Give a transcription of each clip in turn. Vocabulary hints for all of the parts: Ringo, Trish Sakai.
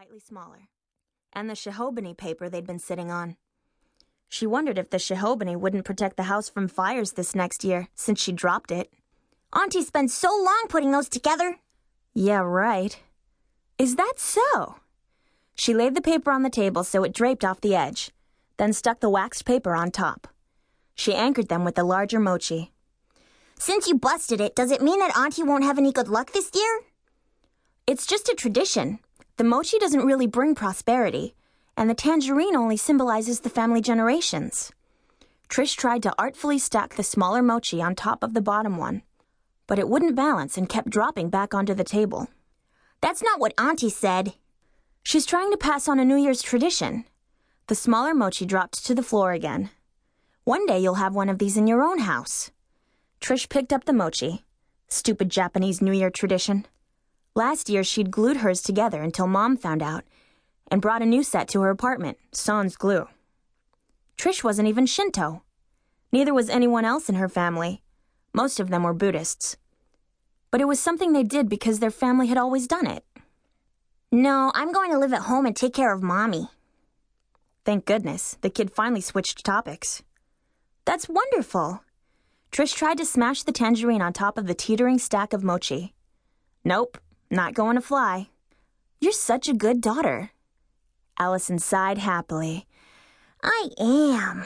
slightly smaller, and the shihobani paper they'd been sitting on. She wondered if the shihobani wouldn't protect the house from fires this next year, since she dropped it. Auntie spent so long putting those together. Yeah, right. Is that so? She laid the paper on the table so it draped off the edge, then stuck the waxed paper on top. She anchored them with the larger mochi. Since you busted it, does it mean that Auntie won't have any good luck this year? It's just a tradition. The mochi doesn't really bring prosperity, and the tangerine only symbolizes the family generations. Trish tried to artfully stack the smaller mochi on top of the bottom one, but it wouldn't balance and kept dropping back onto the table. That's not what Auntie said. She's trying to pass on a New Year's tradition. The smaller mochi dropped to the floor again. One day you'll have one of these in your own house. Trish picked up the mochi. Stupid Japanese New Year tradition. Last year she'd glued hers together until Mom found out and brought a new set to her apartment, sans glue. Trish wasn't even Shinto. Neither was anyone else in her family. Most of them were Buddhists. But it was something they did because their family had always done it. No, I'm going to live at home and take care of Mommy. Thank goodness, the kid finally switched topics. That's wonderful. Trish tried to smash the tangerine on top of the teetering stack of mochi. Nope, not going to fly. You're such a good daughter. Allison sighed happily. I am.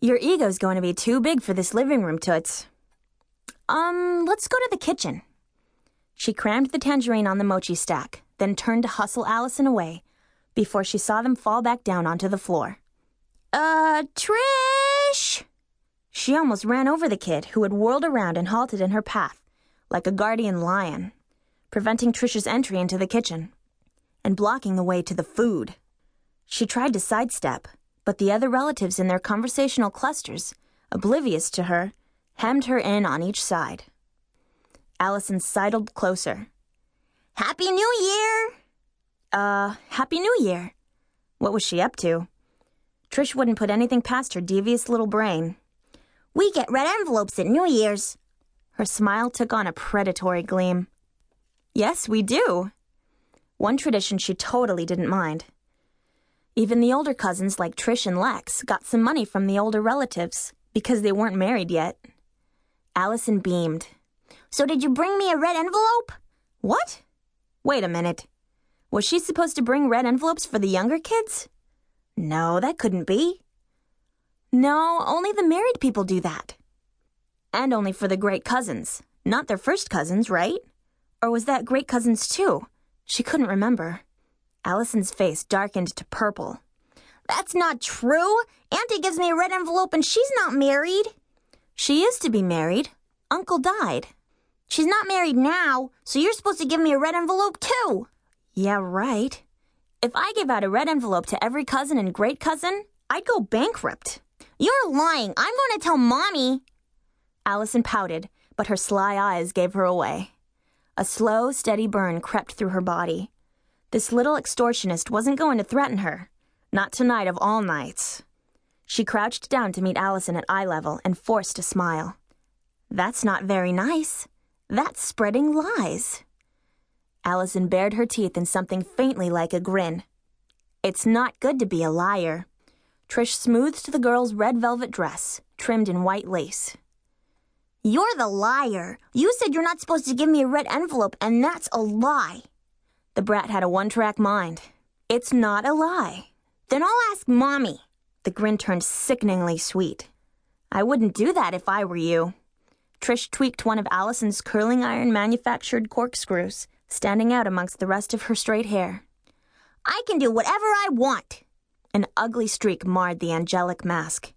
Your ego's going to be too big for this living room, Toots. Let's go to the kitchen. She crammed the tangerine on the mochi stack, then turned to hustle Allison away before she saw them fall back down onto the floor. Trish! She almost ran over the kid, who had whirled around and halted in her path, like a guardian lion, preventing Trish's entry into the kitchen and blocking the way to the food. She tried to sidestep, but the other relatives in their conversational clusters, oblivious to her, hemmed her in on each side. Allison sidled closer. Happy New Year! Happy New Year. What was she up to? Trish wouldn't put anything past her devious little brain. We get red envelopes at New Year's. Her smile took on a predatory gleam. Yes, we do. One tradition she totally didn't mind. Even the older cousins like Trish and Lex got some money from the older relatives because they weren't married yet. Allison beamed. So did you bring me a red envelope? What? Wait a minute. Was she supposed to bring red envelopes for the younger kids? No, that couldn't be. No, only the married people do that. And only for the great cousins, not their first cousins, right? Or was that great cousins too? She couldn't remember. Allison's face darkened to purple. That's not true. Auntie gives me a red envelope and she's not married. She is to be married. Uncle died. She's not married now, so you're supposed to give me a red envelope too. Yeah, right. If I gave out a red envelope to every cousin and great cousin, I'd go bankrupt. You're lying. I'm going to tell Mommy. Allison pouted, but her sly eyes gave her away. A slow, steady burn crept through her body. This little extortionist wasn't going to threaten her. Not tonight of all nights. She crouched down to meet Allison at eye level and forced a smile. That's not very nice. That's spreading lies. Allison bared her teeth in something faintly like a grin. It's not good to be a liar. Trish smoothed the girl's red velvet dress, trimmed in white lace. You're the liar. You said you're not supposed to give me a red envelope, and that's a lie. The brat had a one-track mind. It's not a lie. Then I'll ask Mommy. The grin turned sickeningly sweet. I wouldn't do that if I were you. Trish tweaked one of Allison's curling iron manufactured corkscrews, standing out amongst the rest of her straight hair. I can do whatever I want. An ugly streak marred the angelic mask.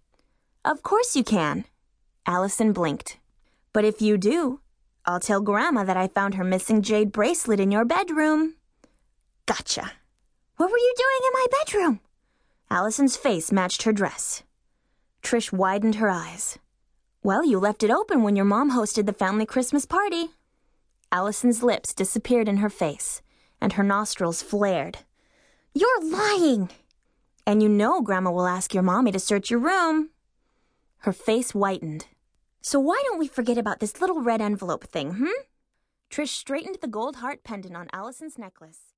Of course you can. Allison blinked. But if you do, I'll tell Grandma that I found her missing jade bracelet in your bedroom. Gotcha. What were you doing in my bedroom? Allison's face matched her dress. Trish widened her eyes. Well, you left it open when your mom hosted the family Christmas party. Allison's lips disappeared in her face, and her nostrils flared. You're lying! And you know Grandma will ask your mommy to search your room. Her face whitened. So why don't we forget about this little red envelope thing, Trish straightened the gold heart pendant on Allison's necklace.